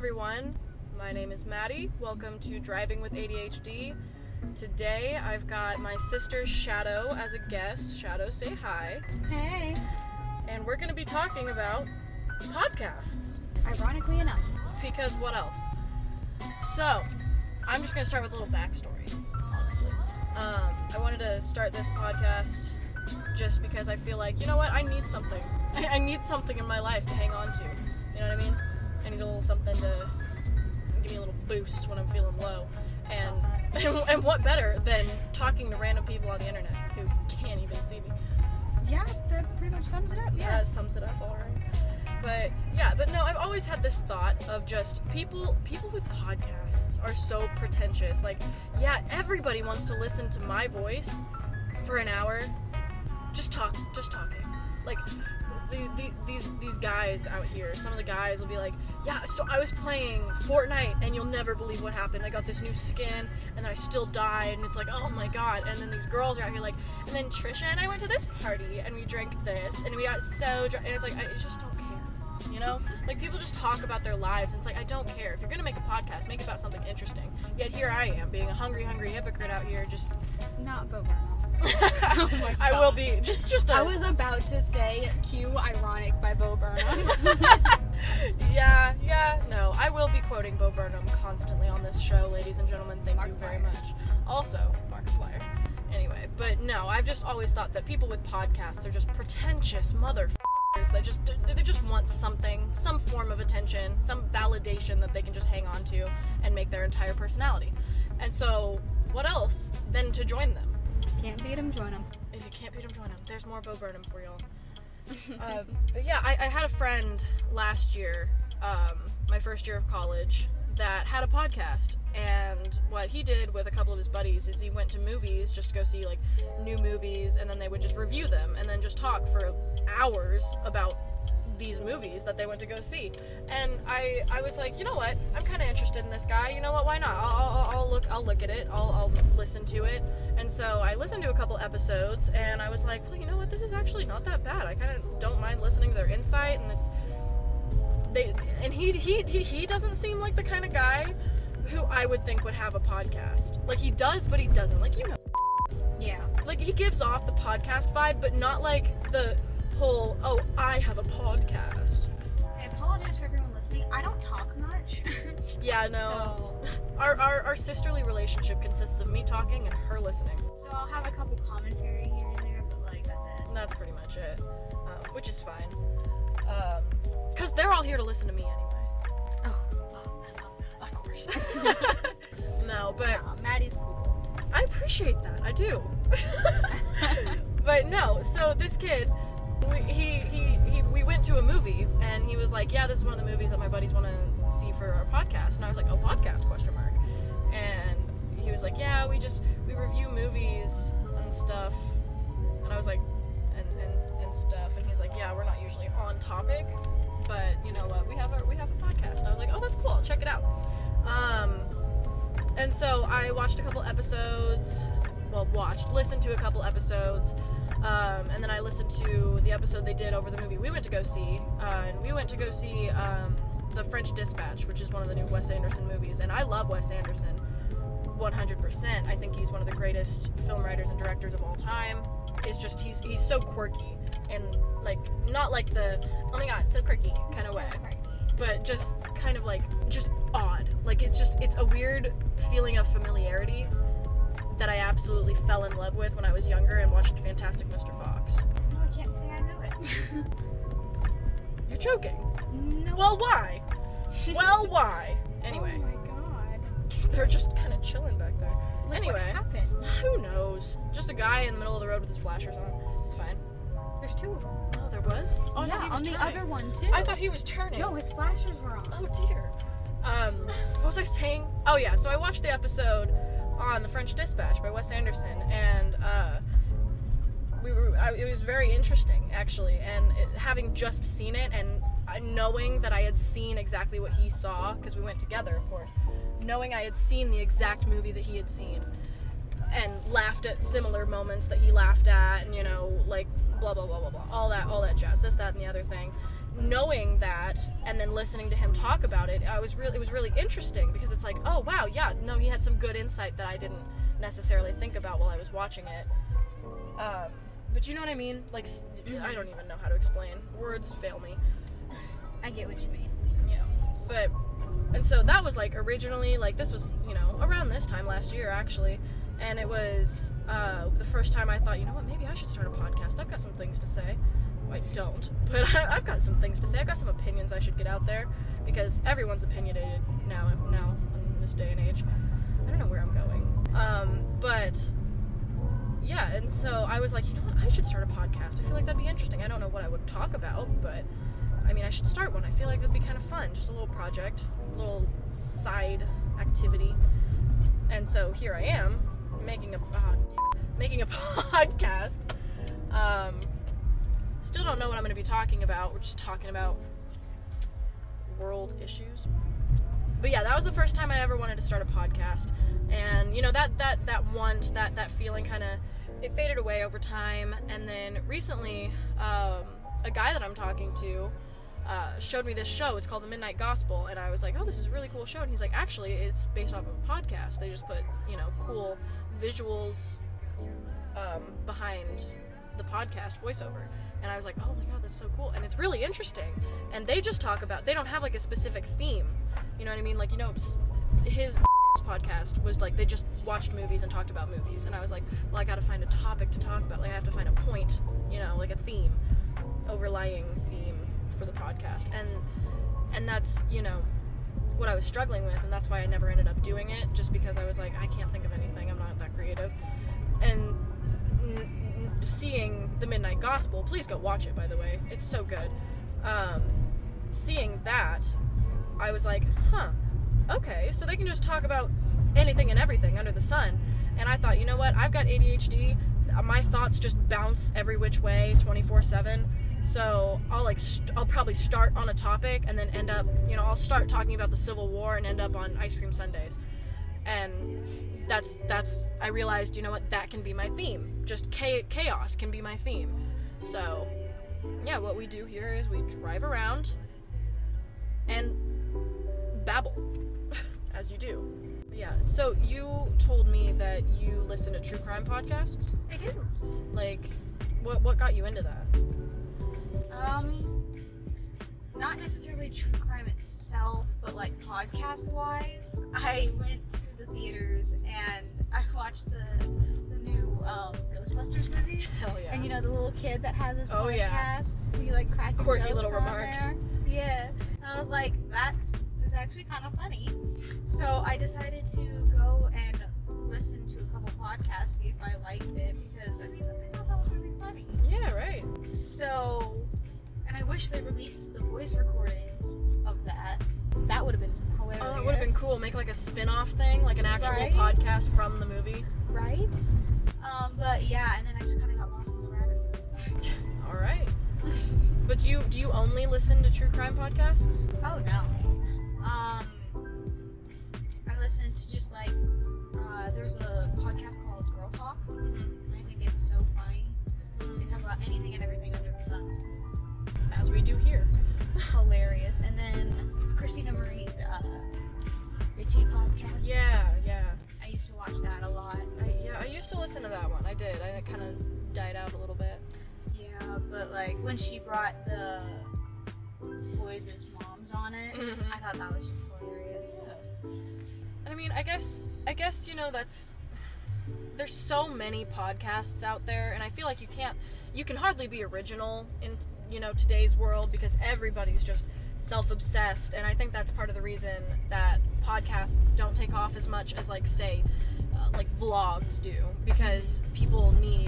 everyone. My name is Maddie. Welcome to Driving with ADHD. Today I've got my sister Shadoe as a guest. Shadoe, say hi. Hey. And we're going to be talking about podcasts. Ironically enough. Because what else? So, I'm just going to start with a little backstory, honestly. I wanted to start this podcast just because I feel like, you know what, I need something. I need something in my life to hang on to. You know what I mean? I need a little something to give me a little boost when I'm feeling low. And what better than talking to random people on the internet who can't even see me? Yeah, that pretty much sums it up. Yeah, that sums it up all right. But yeah, but no, I've always had this thought of just people with podcasts are so pretentious. Like, yeah, everybody wants to listen to my voice for an hour, just talking. Like these guys out here, some of the guys will be like, yeah, so I was playing Fortnite and you'll never believe what happened. I got this new skin and I still died, and it's like, oh my god. And then these girls are out here like, and then Trisha and I went to this party and we drank this and we got so drunk, and it's like, I just don't care, you know? Like, people just talk about their lives, and it's like, I don't care. If you're gonna make a podcast, make it about something interesting. Yet here I am, being a hungry hypocrite out here, just not Bo Burnham. Oh my god. I will be just. I was about to say "Q ironic" by Bo Burnham. yeah. No, I will be quoting Bo Burnham constantly on this show, ladies and gentlemen. Thank you very much. Also, Markiplier. Anyway, but no, I've just always thought that people with podcasts are just pretentious motherfuckers that they just want something, some form of attention, some validation that they can just hang on to and make their entire personality. And so, what else than to join them? Can't beat him, join him. If you can't beat him, join him. There's more Bo Burnham for y'all. But yeah, I had a friend last year, my first year of college, that had a podcast. And what he did with a couple of his buddies is he went to movies just to go see, like, new movies, and then they would just review them and then just talk for hours about these movies that they went to go see. And I was like, you know what, I'm kind of interested in this guy, you know what, why not, I'll look at it, I'll listen to it. And so I listened to a couple episodes, and I was like, well, you know what, this is actually not that bad. I kind of don't mind listening to their insight, and he doesn't seem like the kind of guy who I would think would have a podcast. Like, he does, but he doesn't, like, you know. Yeah, like, he gives off the podcast vibe, but not like the whole, oh, I have a podcast. I apologize for everyone listening. I don't talk much. Yeah, no. So, our sisterly relationship consists of me talking and her listening. So I'll have a couple commentary here and there, but, like, that's it. That's pretty much it, which is fine. Because they're all here to listen to me anyway. Oh, I love that. Of course. No, but... No, Maddie's cool. I appreciate that. I do. But no, so this kid... We went to a movie, and he was like, yeah, this is one of the movies that my buddies want to see for our podcast. And I was like, oh, podcast, ? And he was like, yeah, we review movies and stuff. And I was like, and stuff. And he's like, yeah, we're not usually on topic, but you know what, we have a podcast. And I was like, oh, that's cool, I'll check it out. And so I watched a couple episodes, listened to a couple episodes. And then I listened to the episode they did over the movie we went to go see, and we went to go see The French Dispatch, which is one of the new Wes Anderson movies, and I love Wes Anderson 100%. I think he's one of the greatest film writers and directors of all time. It's just, he's so quirky, and, like, not like the, oh my god, so quirky kind of way, but just kind of, like, just odd. Like, it's a weird feeling of familiarity that I absolutely fell in love with when I was younger and watched Fantastic Mr. Fox. No, I can't say I know it. You're joking. No. Well, why? Anyway. Oh my god. They're just kind of chilling back there. Look, anyway. What happened? Who knows? Just a guy in the middle of the road with his flashers on. It's fine. There's two of them. Oh, there was? Oh, yeah, on turning. The other one, too. I thought he was turning. No, his flashers were on. Oh, dear. What was I saying? Oh, yeah, so I watched the episode... on The French Dispatch by Wes Anderson, and it was very interesting, actually, and having just seen it, and knowing that I had seen exactly what he saw, because we went together, of course, knowing I had seen the exact movie that he had seen, and laughed at similar moments that he laughed at, and, you know, like, blah, blah, blah, blah, blah, all that jazz, this, that, and the other thing, knowing that and then listening to him talk about it, it was really interesting, because it's like, oh wow, yeah, no, he had some good insight that I didn't necessarily think about while I was watching it. But you know what I mean? Like, I don't even know how to explain. Words fail me. I get what you mean. Yeah. But, and so that was, like, originally, like, this was, you know, around this time last year, actually, and it was the first time I thought, you know what, maybe I should start a podcast. I've got some things to say. Well, I don't, but I've got some things to say. I've got some opinions I should get out there, because everyone's opinionated now in this day and age. I don't know where I'm going. But... yeah, and so I was like, you know what, I should start a podcast. I feel like that'd be interesting. I don't know what I would talk about, but, I mean, I should start one. I feel like that'd be kind of fun. Just a little project, a little side activity. And so here I am, making a podcast. Still don't know what I'm going to be talking about. We're just talking about world issues. But yeah, that was the first time I ever wanted to start a podcast. And, you know, that feeling kind of, it faded away over time. And then recently, a guy that I'm talking to showed me this show. It's called The Midnight Gospel. And I was like, oh, this is a really cool show. And he's like, actually, it's based off of a podcast. They just put, you know, cool visuals behind the podcast voiceover. And I was like, oh my God, that's so cool. And it's really interesting. And they just talk about, they don't have like a specific theme. You know what I mean? Like, you know, his podcast was like, they just watched movies and talked about movies. And I was like, well, I got to find a topic to talk about. Like, I have to find a point, you know, like a theme, overlying theme for the podcast. And that's, you know, what I was struggling with. And that's why I never ended up doing it, just because I was like, I can't think of anything. I'm not that creative. And seeing The Midnight Gospel, please go watch it, by the way. It's so good. Seeing that, I was like, huh, okay, so they can just talk about anything and everything under the sun. And I thought, you know what, I've got ADHD. My thoughts just bounce every which way 24/7. So I'll probably start on a topic and then end up, you know, I'll start talking about the Civil War and end up on ice cream sundaes. And that's I realized, you know what, that can be my theme. Just chaos can be my theme. So yeah, what we do here is we drive around and babble, as you do. Yeah, so you told me that you listen to true crime podcasts? I do. Like, what got you into that? Not necessarily true crime itself, but like podcast-wise, I went to the theaters and I watched the new Ghostbusters movie. Hell yeah. And you know, the little kid that has his podcast? Oh yeah. We like crack quirky little remarks. There. Yeah. And I was like, that's is actually kind of funny, so I decided to go and listen to a couple podcasts, see if I liked it, because I mean, I thought that was really funny. Yeah, right. So, and I wish they released the voice recording of that. That would have been hilarious. Oh, it would have been cool. Make like a spin-off thing, like an actual podcast from the movie. Right? But yeah, and then I just kind of got lost in the rabbit hole. All right. But do you only listen to true crime podcasts? Oh no. I listen to just like, there's a podcast called Girl Talk, and I think it's so funny. They talk about anything and everything under the sun. As we do here. Hilarious. And then Christina Marie's, Richie podcast. Yeah, yeah. I used to watch that a lot. I used to listen to that one. I did. It kind of died out a little bit. Yeah, but like, when she brought the boys' moms on it, I thought that was just hilarious. Yeah. And I mean, I guess you know, that's, there's so many podcasts out there, and I feel like you can hardly be original in, you know, today's world, because everybody's just self-obsessed. And I think that's part of the reason that podcasts don't take off as much as like, say, like vlogs do, because people need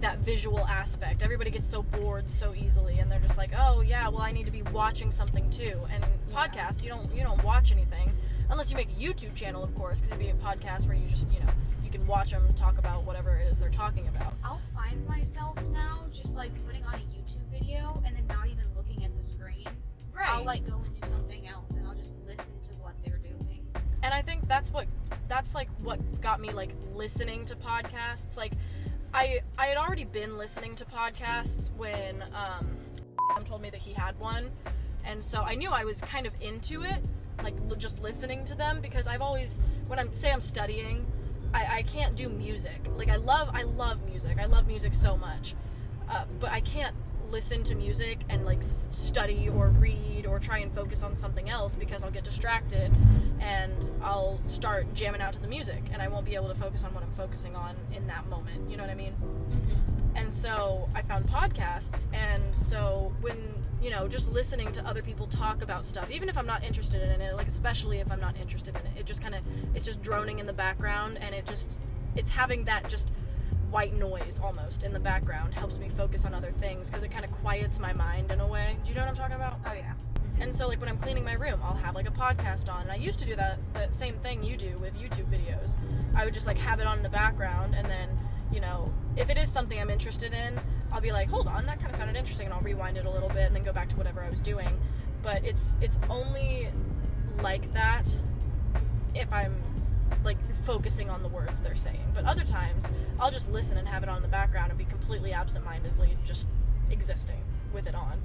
that visual aspect. Everybody gets so bored so easily, and they're just like, oh yeah, well I need to be watching something too. And podcasts, you don't watch anything, unless you make a YouTube channel, of course, because it'd be a podcast where you just, you know, you can watch them talk about whatever it is they're talking about. I'll find myself now just like putting on a YouTube video and then not even looking at the screen. Right. I'll like go and do something else, and I'll just listen to what they're doing. And I think that's like what got me like listening to podcasts. Like, I had already been listening to podcasts when Sam told me that he had one, and so I knew I was kind of into it, like just listening to them, because I've always, when I'm studying, I can't do music. Like I love music. I love music so much, but I can't listen to music and like study or read or try and focus on something else, because I'll get distracted and I'll start jamming out to the music and I won't be able to focus on what I'm focusing on in that moment. You know what I mean? Mm-hmm. And so I found podcasts, and so when, you know, just listening to other people talk about stuff, even if I'm not interested in it, like especially if I'm not interested in it, it just kind of, it's just droning in the background, and it just, it's having that just white noise almost in the background helps me focus on other things, because it kind of quiets my mind in a way. Do you know what I'm talking about? Oh yeah. Mm-hmm. And so like when I'm cleaning my room, I'll have like a podcast on, and I used to do that same thing you do with YouTube videos. I would just like have it on in the background, and then, you know, if it is something I'm interested in, I'll be like, hold on, that kind of sounded interesting, and I'll rewind it a little bit and then go back to whatever I was doing. But it's only like that if I'm like focusing on the words they're saying. But other times I'll just listen and have it on in the background and be completely absentmindedly just existing with it on.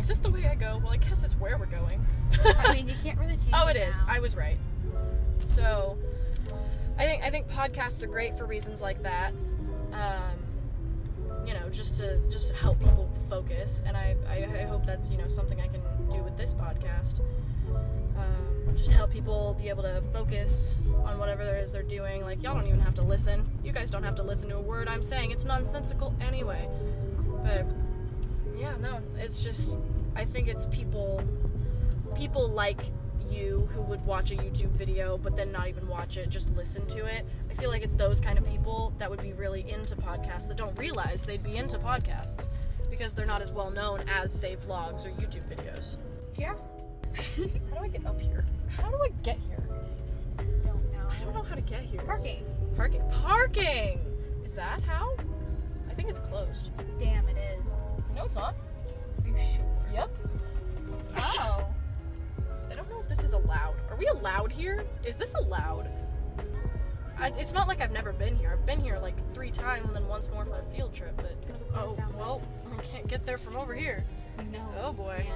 Is this the way I go? Well, I guess it's where we're going. I mean, you can't really change. Oh, it is. Now. I was right. So I think podcasts are great for reasons like that. You know, just to help people focus, and I hope that's, you know, something I can do with this podcast. Just help people be able to focus on whatever it is they're doing. Like, y'all don't even have to listen. You guys don't have to listen to a word I'm saying. It's nonsensical anyway. But, yeah, no, it's just, I think it's people like you who would watch a YouTube video but then not even watch it, just listen to it. I feel like it's those kind of people that would be really into podcasts that don't realize they'd be into podcasts because they're not as well known as, say, vlogs or YouTube videos. Yeah. How do I get up here? How do I get here? I don't know. I don't know how to get here. Parking! Is that how? I think it's closed. Damn, it is. No, it's not. Are you sure? Yep. Oh. I don't know if this is allowed. Are we allowed here? Is this allowed? It's not like I've never been here. I've been here like 3 times and then once more for a field trip, but... Oh, well, I can't get there from over here. No. Oh, boy.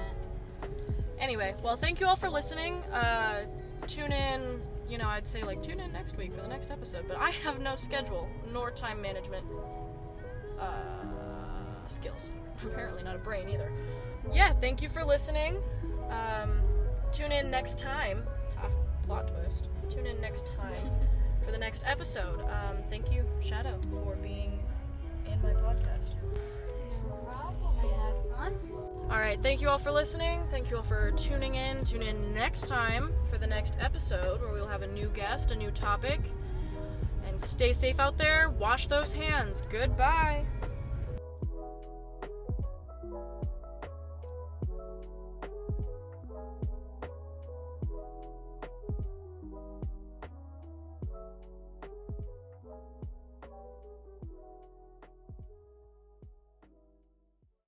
Anyway, well, thank you all for listening. Tune in, you know, I'd say, like, tune in next week for the next episode. But I have no schedule nor time management skills. Apparently not a brain either. Yeah, thank you for listening. Tune in next time. Ah, plot twist. Tune in next time for the next episode. Thank you, Shadoe, for being in my podcast. No problem. I had fun. Alright, thank you all for listening. Thank you all for tuning in. Tune in next time for the next episode where we'll have a new guest, a new topic. And stay safe out there. Wash those hands. Goodbye.